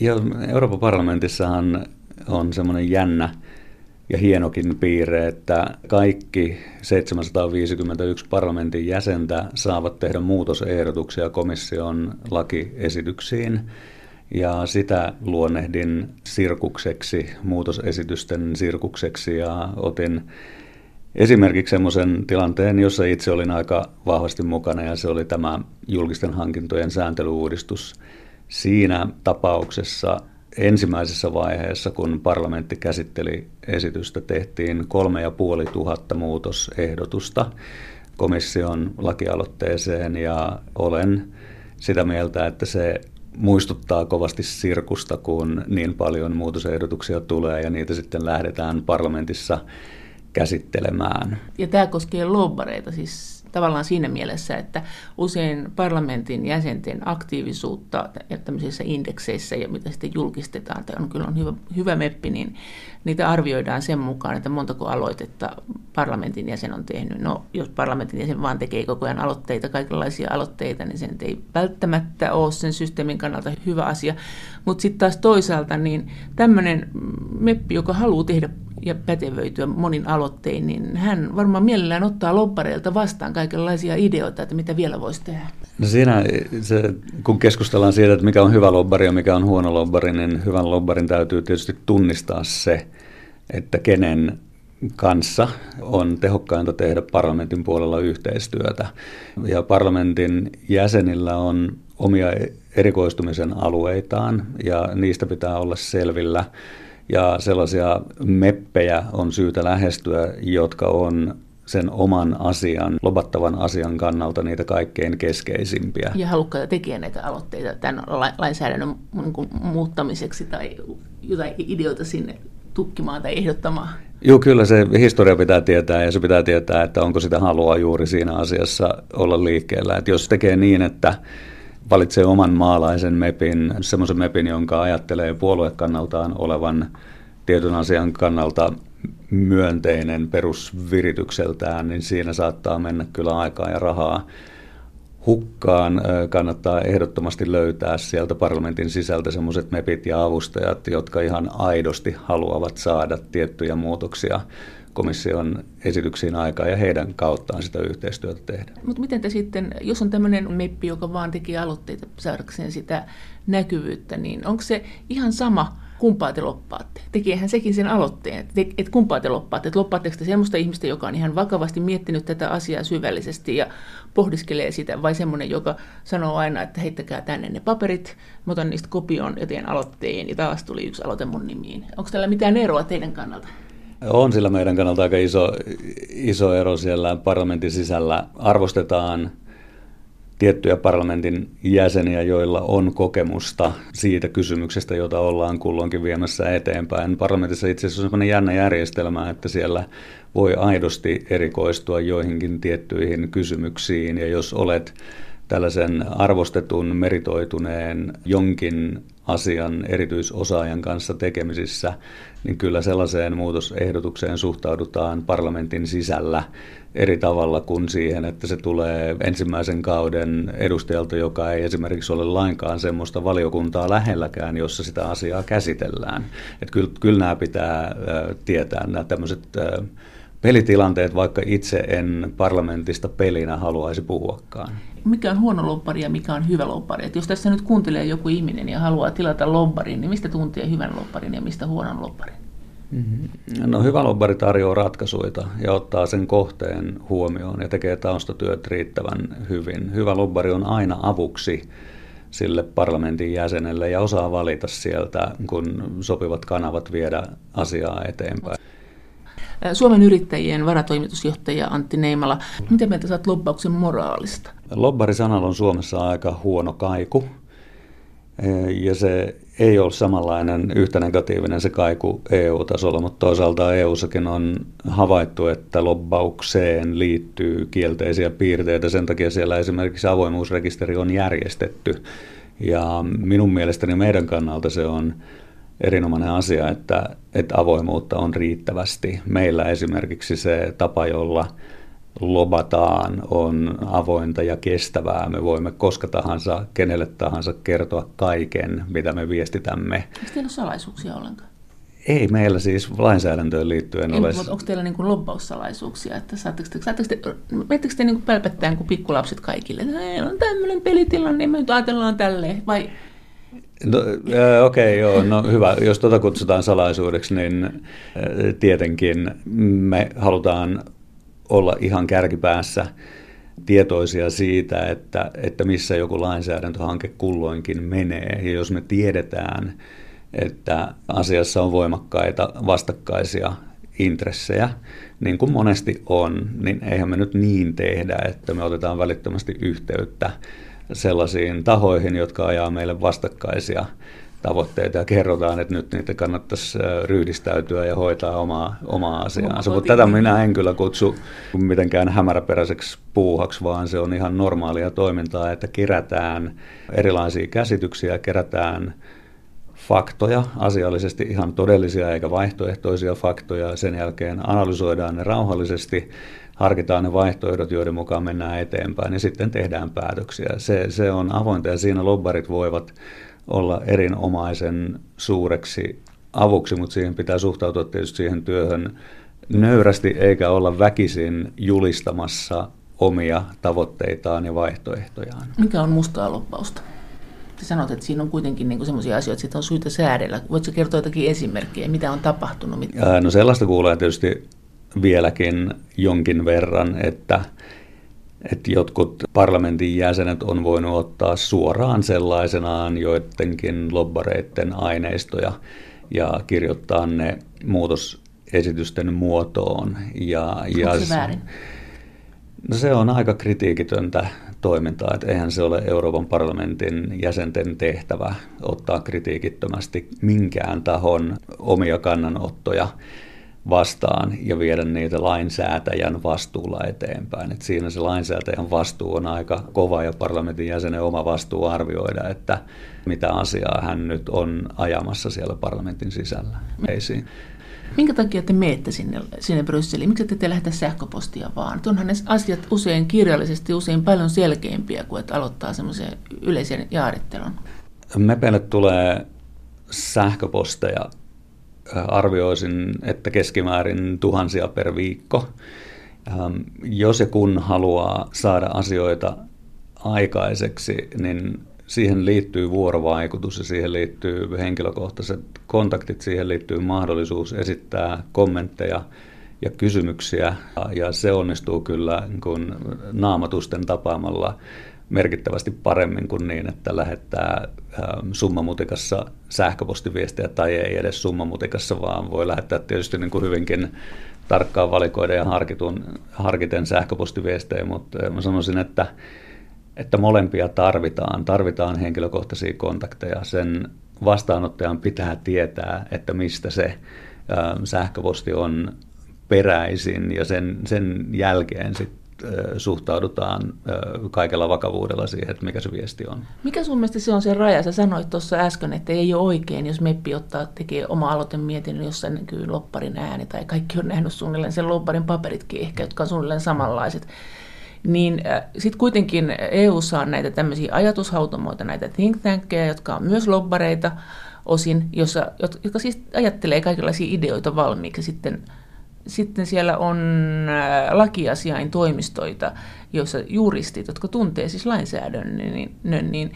jo, Euroopan parlamentissahan on semmoinen jännä ja hienokin piirre, että kaikki seitsemänsataaviisikymmentäyksi parlamentin jäsentä saavat tehdä muutosehdotuksia komission lakiesityksiin. Ja sitä luonnehdin sirkukseksi, muutosesitysten sirkukseksi, ja otin esimerkiksi semmoisen tilanteen, jossa itse olin aika vahvasti mukana, ja se oli tämä julkisten hankintojen sääntelyuudistus. Siinä tapauksessa ensimmäisessä vaiheessa, kun parlamentti käsitteli esitystä, tehtiin kolme ja puoli tuhatta muutosehdotusta komission lakialoitteeseen, ja olen sitä mieltä, että se muistuttaa kovasti sirkusta, kun niin paljon muutosehdotuksia tulee ja niitä sitten lähdetään parlamentissa käsittelemään. Ja tämä koskee lobbareita siis tavallaan siinä mielessä, että usein parlamentin jäsenten aktiivisuutta tämmöisissä indekseissä ja mitä sitten julkistetaan, tai on kyllä on hyvä, hyvä meppi, niin niitä arvioidaan sen mukaan, että montako aloitetta parlamentin jäsen on tehnyt. No, jos parlamentin jäsen vaan tekee koko ajan aloitteita, kaikenlaisia aloitteita, niin se ei välttämättä ole sen systeemin kannalta hyvä asia. Mutta sitten taas toisaalta, niin tämmöinen meppi, joka haluaa tehdä ja pätevöityä monin aloittein, niin hän varmaan mielellään ottaa lobbareilta vastaan kaikenlaisia ideoita, että mitä vielä voisi tehdä. No siinä, se, kun keskustellaan siitä, että mikä on hyvä lobbari ja mikä on huono lobbari, niin hyvän lobbarin täytyy tietysti tunnistaa se, että kenen kanssa on tehokkainta tehdä parlamentin puolella yhteistyötä. Ja parlamentin jäsenillä on omia erikoistumisen alueitaan, ja niistä pitää olla selvillä. Ja sellaisia meppejä on syytä lähestyä, jotka on sen oman asian, lobattavan asian kannalta niitä kaikkein keskeisimpiä. Ja halukkaita tekee näitä aloitteita tämän lainsäädännön muuttamiseksi tai jotain ideoita sinne tukkimaan tai ehdottamaan. Joo, kyllä se historia pitää tietää, ja se pitää tietää, että onko sitä halua juuri siinä asiassa olla liikkeellä. Että jos tekee niin, että valitsee oman maalaisen mepin, semmoisen mepin, jonka ajattelee puoluekannaltaan olevan tietyn asian kannalta myönteinen perusviritykseltään, niin siinä saattaa mennä kyllä aikaa ja rahaa hukkaan. Kannattaa ehdottomasti löytää sieltä parlamentin sisältä semmoiset mepit ja avustajat, jotka ihan aidosti haluavat saada tiettyjä muutoksia komission esityksiin aikaa ja heidän kauttaan sitä yhteistyötä tehdä. Mutta miten te sitten, jos on tämmöinen meppi, joka vaan tekee aloitteita saadakseen sitä näkyvyyttä, niin onko se ihan sama, kumpaa te loppaatte? Tekeehän sekin sen aloitteen, että et kumpaa te loppaatte? Et loppaatteko te semmoista ihmistä, joka on ihan vakavasti miettinyt tätä asiaa syvällisesti ja pohdiskelee sitä, vai semmoinen, joka sanoo aina, että heittäkää tänne ne paperit, mä otan niistä kopion ja teen aloitteen, ja taas tuli yksi aloite mun nimiin. Onko tällä mitään eroa teidän kannalta? On sillä meidän kannalta aika iso, iso ero siellä parlamentin sisällä. Arvostetaan tiettyjä parlamentin jäseniä, joilla on kokemusta siitä kysymyksestä, jota ollaan kulloinkin viemässä eteenpäin. Parlamentissa itse asiassa on sellainen jännä järjestelmä, että siellä voi aidosti erikoistua joihinkin tiettyihin kysymyksiin, ja jos olet tällaisen arvostetun, meritoituneen jonkin asian erityisosaajan kanssa tekemisissä, niin kyllä sellaiseen muutosehdotukseen suhtaudutaan parlamentin sisällä eri tavalla kuin siihen, että se tulee ensimmäisen kauden edustajalta, joka ei esimerkiksi ole lainkaan semmoista valiokuntaa lähelläkään, jossa sitä asiaa käsitellään. Että kyllä, kyllä nämä pitää äh, tietää, nämä tämmöiset äh, pelitilanteet, vaikka itse en parlamentista pelinä haluaisi puhuakaan. Mikä on huono lobbari ja mikä on hyvä lobbari? Jos tässä nyt kuuntelee joku ihminen ja haluaa tilata lobbarin, niin mistä tuntee hyvän lobbarin ja mistä huonon lobbarin? No, hyvä lobbari tarjoaa ratkaisuja ja ottaa sen kohteen huomioon ja tekee taustatyöt riittävän hyvin. Hyvä lobbari on aina avuksi sille parlamentin jäsenelle ja osaa valita sieltä, kun sopivat kanavat viedä asiaa eteenpäin. Suomen Yrittäjien varatoimitusjohtaja Antti Neimala, mitä mieltä saat lobbauksen moraalista? Lobbari-sanalla on Suomessa aika huono kaiku, ja se ei ole samanlainen yhtä negatiivinen se kaiku E U-tasolla, mutta toisaalta E U:ssakin on havaittu, että lobbaukseen liittyy kielteisiä piirteitä. Sen takia siellä esimerkiksi avoimuusrekisteri on järjestetty, ja minun mielestäni meidän kannalta se on erinomainen asia, että, että avoimuutta on riittävästi. Meillä esimerkiksi se tapa, jolla lobataan, on avointa ja kestävää. Me voimme koska tahansa, kenelle tahansa kertoa kaiken, mitä me viestitämme. Eikö teillä ole salaisuuksia ollenkaan? Ei meillä siis lainsäädäntöön liittyen ei, ole. Mutta onko teillä niin kuin lobbaussalaisuuksia? Että saatteko te, saatteko te, meittekö te niin kuin pälpättään kuin pikkulapset kaikille? Meillä on tämmöinen pelitilanne, niin me nyt ajatellaan tälleen, vai... No, Okei, okay, joo, no hyvä. Jos tuota kutsutaan salaisuudeksi, niin tietenkin me halutaan olla ihan kärkipäässä tietoisia siitä, että, että missä joku lainsäädäntöhanke kulloinkin menee. Ja jos me tiedetään, että asiassa on voimakkaita vastakkaisia intressejä, niin kuin monesti on, niin eihän me nyt niin tehdä, että me otetaan välittömästi yhteyttä sellaisiin tahoihin, jotka ajaa meille vastakkaisia tavoitteita ja kerrotaan, että nyt niitä kannattaisi ryhdistäytyä ja hoitaa omaa, omaa asiaansa. Mutta tätä minä en kyllä kutsu mitenkään hämäräperäiseksi puuhaksi, vaan se on ihan normaalia toimintaa, että kerätään erilaisia käsityksiä, kerätään faktoja, asiallisesti ihan todellisia eikä vaihtoehtoisia faktoja. Sen jälkeen analysoidaan ne rauhallisesti, harkitaan ne vaihtoehdot, joiden mukaan mennään eteenpäin ja sitten tehdään päätöksiä. Se, se on avointa ja siinä lobbarit voivat olla erinomaisen suureksi avuksi, mutta siihen pitää suhtautua tietysti siihen työhön nöyrästi eikä olla väkisin julistamassa omia tavoitteitaan ja vaihtoehtojaan. Mikä on mustaa lobbausta? Sanoit, että siinä on kuitenkin niin sellaisia asioita, että on syytä säädellä. Voitko kertoa jotakin esimerkkejä, mitä on tapahtunut? Mitä... No sellaista kuulee tietysti vieläkin jonkin verran, että, että jotkut parlamentin jäsenet on voinut ottaa suoraan sellaisenaan joidenkin lobbareiden aineistoja ja kirjoittaa ne muutosesitysten muotoon. Ja, Onko ja... se väärin? No se on aika kritiikitöntä toimintaa, että eihän se ole Euroopan parlamentin jäsenten tehtävä ottaa kritiikittömästi minkään tahon omia kannanottoja vastaan ja viedä niitä lainsäätäjän vastuulla eteenpäin. Et siinä se lainsäätäjän vastuu on aika kova ja parlamentin jäsenen oma vastuu arvioida, että mitä asiaa hän nyt on ajamassa siellä parlamentin sisällä. Eisiin. Minkä takia te menette sinne, sinne Brysseliin? Miksi te ette lähetä sähköpostia vaan? Onhan ne asiat usein kirjallisesti usein paljon selkeämpiä kuin että aloittaa semmoisen yleisen jaarittelun. Mepeille tulee sähköposteja. Arvioisin, että keskimäärin tuhansia per viikko. Jos ja kun haluaa saada asioita aikaiseksi, niin siihen liittyy vuorovaikutus ja siihen liittyy henkilökohtaiset kontaktit, siihen liittyy mahdollisuus esittää kommentteja ja kysymyksiä, ja se onnistuu kyllä kun naamatusten tapaamalla merkittävästi paremmin kuin niin, että lähettää summamutikassa sähköpostiviestejä tai ei edes summamutikassa, vaan voi lähettää tietysti niin kuin hyvinkin tarkkaan valikoiden ja harkitun, harkiten sähköpostiviestejä, mutta mä sanoisin, että että molempia tarvitaan, tarvitaan henkilökohtaisia kontakteja. Sen vastaanottajan pitää tietää, että mistä se sähköposti on peräisin ja sen, sen jälkeen sit suhtaudutaan kaikella vakavuudella siihen, että mikä se viesti on. Mikä sun mielestä se on se raja? Sä sanoit tuossa äsken, että ei ole oikein, jos meppi ottaa, tekee oma aloitemietinnön, jossa näkyy lobbarin ääni tai kaikki on nähnyt suunnilleen sen lobbarin paperitkin ehkä, jotka on suunnilleen samanlaiset. Niin sitten kuitenkin E U:ssa on näitä tämmöisiä ajatushautomoita, näitä think tankkejä, jotka on myös lobbareita osin, jossa, jotka siis ajattelee kaikenlaisia ideoita valmiiksi sitten Sitten siellä on lakiasiain toimistoita, joissa juristit, jotka tuntee siis lainsäädännön, niin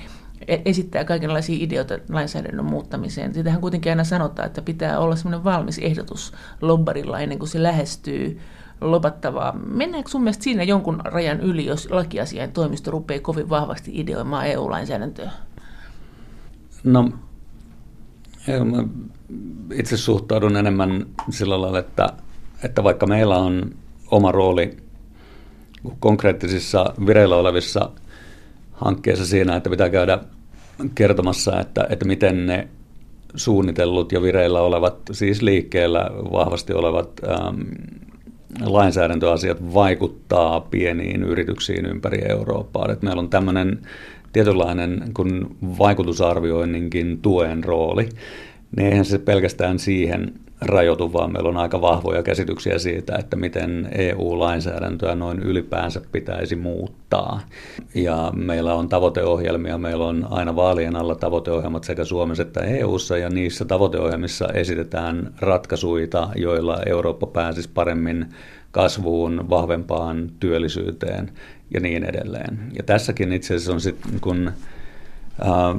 esittää kaikenlaisia ideoita lainsäädännön muuttamiseen. Sitähän kuitenkin aina sanotaan, että pitää olla semmoinen valmis ehdotus lobbarilla ennen kuin se lähestyy lobattavaa. Mennäänkö sun mielestä siinä jonkun rajan yli, jos lakiasiain toimisto rupeaa kovin vahvasti ideoimaan E U-lainsäädäntöä? No, mä itse suhtaudun enemmän sillä lailla, että että vaikka meillä on oma rooli konkreettisissa vireillä olevissa hankkeissa siinä, että pitää käydä kertomassa, että, että miten ne suunnitellut ja vireillä olevat, siis liikkeellä vahvasti olevat ähm, lainsäädäntöasiat vaikuttaa pieniin yrityksiin ympäri Eurooppaa. Että meillä on tämmöinen tietynlainen kun vaikutusarvioinninkin tuen rooli, niin eihän se pelkästään siihen rajoitu, vaan meillä on aika vahvoja käsityksiä siitä, että miten E U-lainsäädäntöä noin ylipäänsä pitäisi muuttaa. Ja meillä on tavoiteohjelmia, meillä on aina vaalien alla tavoiteohjelmat sekä Suomessa että E U:ssa, ja niissä tavoiteohjelmissa esitetään ratkaisuja, joilla Eurooppa pääsisi paremmin kasvuun, vahvempaan työllisyyteen ja niin edelleen. Ja tässäkin itse asiassa on sitten, kun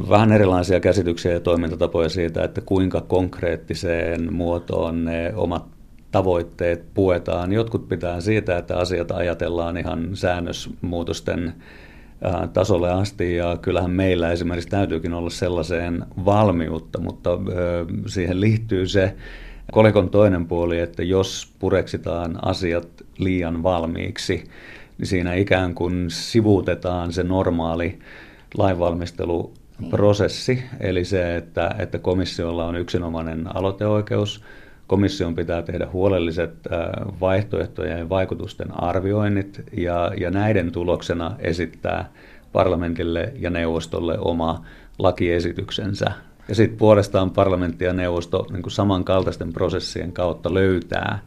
vähän erilaisia käsityksiä ja toimintatapoja siitä, että kuinka konkreettiseen muotoon ne omat tavoitteet puetaan. Jotkut pitää siitä, että asiat ajatellaan ihan säännösmuutosten tasolle asti, ja kyllähän meillä esimerkiksi täytyykin olla sellaiseen valmiutta, mutta siihen liittyy se kolikon toinen puoli, että jos pureksitaan asiat liian valmiiksi, niin siinä ikään kuin sivuutetaan se normaali lainvalmisteluprosessi, eli se, että, että komissiolla on yksinomainen aloiteoikeus, komission pitää tehdä huolelliset vaihtoehtojen ja vaikutusten arvioinnit, ja, ja näiden tuloksena esittää parlamentille ja neuvostolle oma lakiesityksensä. Ja sitten puolestaan parlamentti ja neuvosto niin kuin samankaltaisten prosessien kautta löytää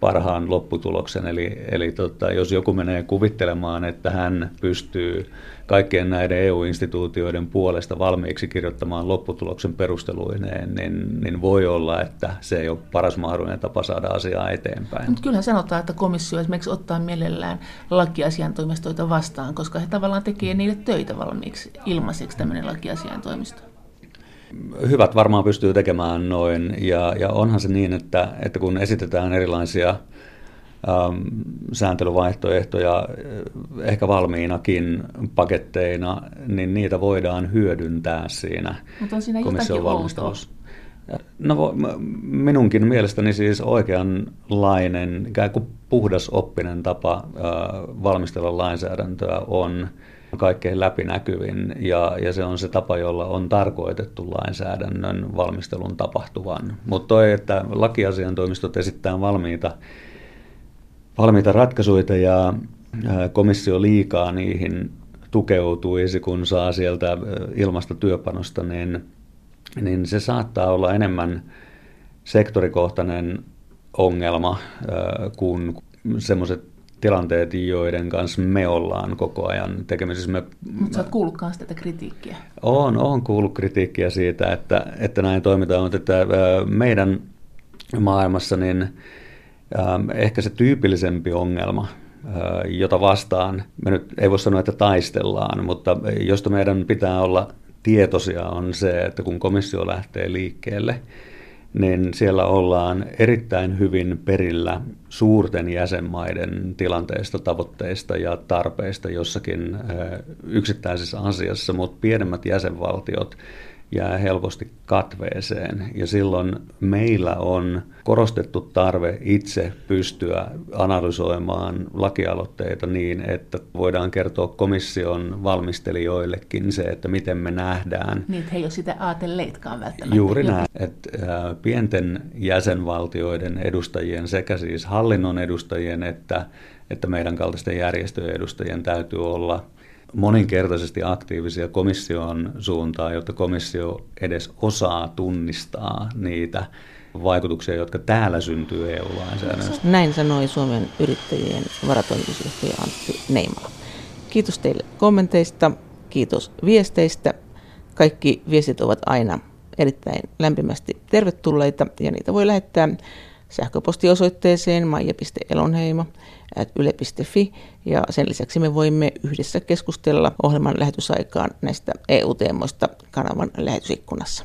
parhaan lopputuloksen. Eli, eli tota, jos joku menee kuvittelemaan, että hän pystyy kaikkien näiden E U-instituutioiden puolesta valmiiksi kirjoittamaan lopputuloksen perusteluineen, niin, niin voi olla, että se ei ole paras mahdollinen tapa saada asiaa eteenpäin. Mutta kyllähän sanotaan, että komissio esimerkiksi ottaa mielellään lakiasiantoimistoita vastaan, koska he tavallaan tekee niille töitä valmiiksi ilmaiseksi tämmöinen lakiasiantoimisto. Hyvät varmaan pystyy tekemään noin, ja, ja onhan se niin, että, että kun esitetään erilaisia ähm, sääntelyvaihtoehtoja, ehkä valmiinakin paketteina, niin niitä voidaan hyödyntää siinä. Mutta on siinä jotakin outoa. No, minunkin mielestäni siis oikeanlainen, ikään kuin puhdas oppinen tapa äh, valmistella lainsäädäntöä on kaikkein läpinäkyvin, ja, ja se on se tapa, jolla on tarkoitettu lainsäädännön valmistelun tapahtuvan. Mutta toi, että lakiasiantoimistot esittää valmiita, valmiita ratkaisuja ja komissio liikaa niihin tukeutuisi, kun saa sieltä ilmasta työpanosta, niin, niin se saattaa olla enemmän sektorikohtainen ongelma kuin semmoiset tilanteet, joiden kanssa me ollaan koko ajan tekemisissä. Me... Mutta sä oot kuullutkaan sitä kritiikkiä. Oon, oon kuullut kritiikkiä siitä, että, että näin toimitaan, mutta että meidän maailmassa niin ehkä se tyypillisempi ongelma, jota vastaan, me nyt ei voi sanoa, että taistellaan, mutta josta meidän pitää olla tietoisia on se, että kun komissio lähtee liikkeelle, niin siellä ollaan erittäin hyvin perillä suurten jäsenmaiden tilanteista, tavoitteista ja tarpeista jossakin yksittäisessä asiassa, mutta pienemmät jäsenvaltiot jää helposti katveeseen. Ja silloin meillä on korostettu tarve itse pystyä analysoimaan lakialoitteita niin, että voidaan kertoa komission valmistelijoillekin se, että miten me nähdään. Niin, että he ei ole sitä aatelleetkaan välttämättä. Juuri näin. Että pienten jäsenvaltioiden edustajien sekä siis hallinnon edustajien että, että meidän kaltaisten järjestöjen edustajien täytyy olla moninkertaisesti aktiivisia komission suuntaan, jotta komissio edes osaa tunnistaa niitä vaikutuksia, jotka täällä syntyy E U-lainsäädännöstä. Näin sanoi Suomen yrittäjien varatoimitusjohtaja Antti Neimala. Kiitos teille kommenteista, kiitos viesteistä. Kaikki viestit ovat aina erittäin lämpimästi tervetulleita ja niitä voi lähettää sähköpostiosoitteeseen maija piste elonheimo ät yle piste fi ja sen lisäksi me voimme yhdessä keskustella ohjelman lähetysaikaan näistä E U-teemoista kanavan lähetysikkunassa.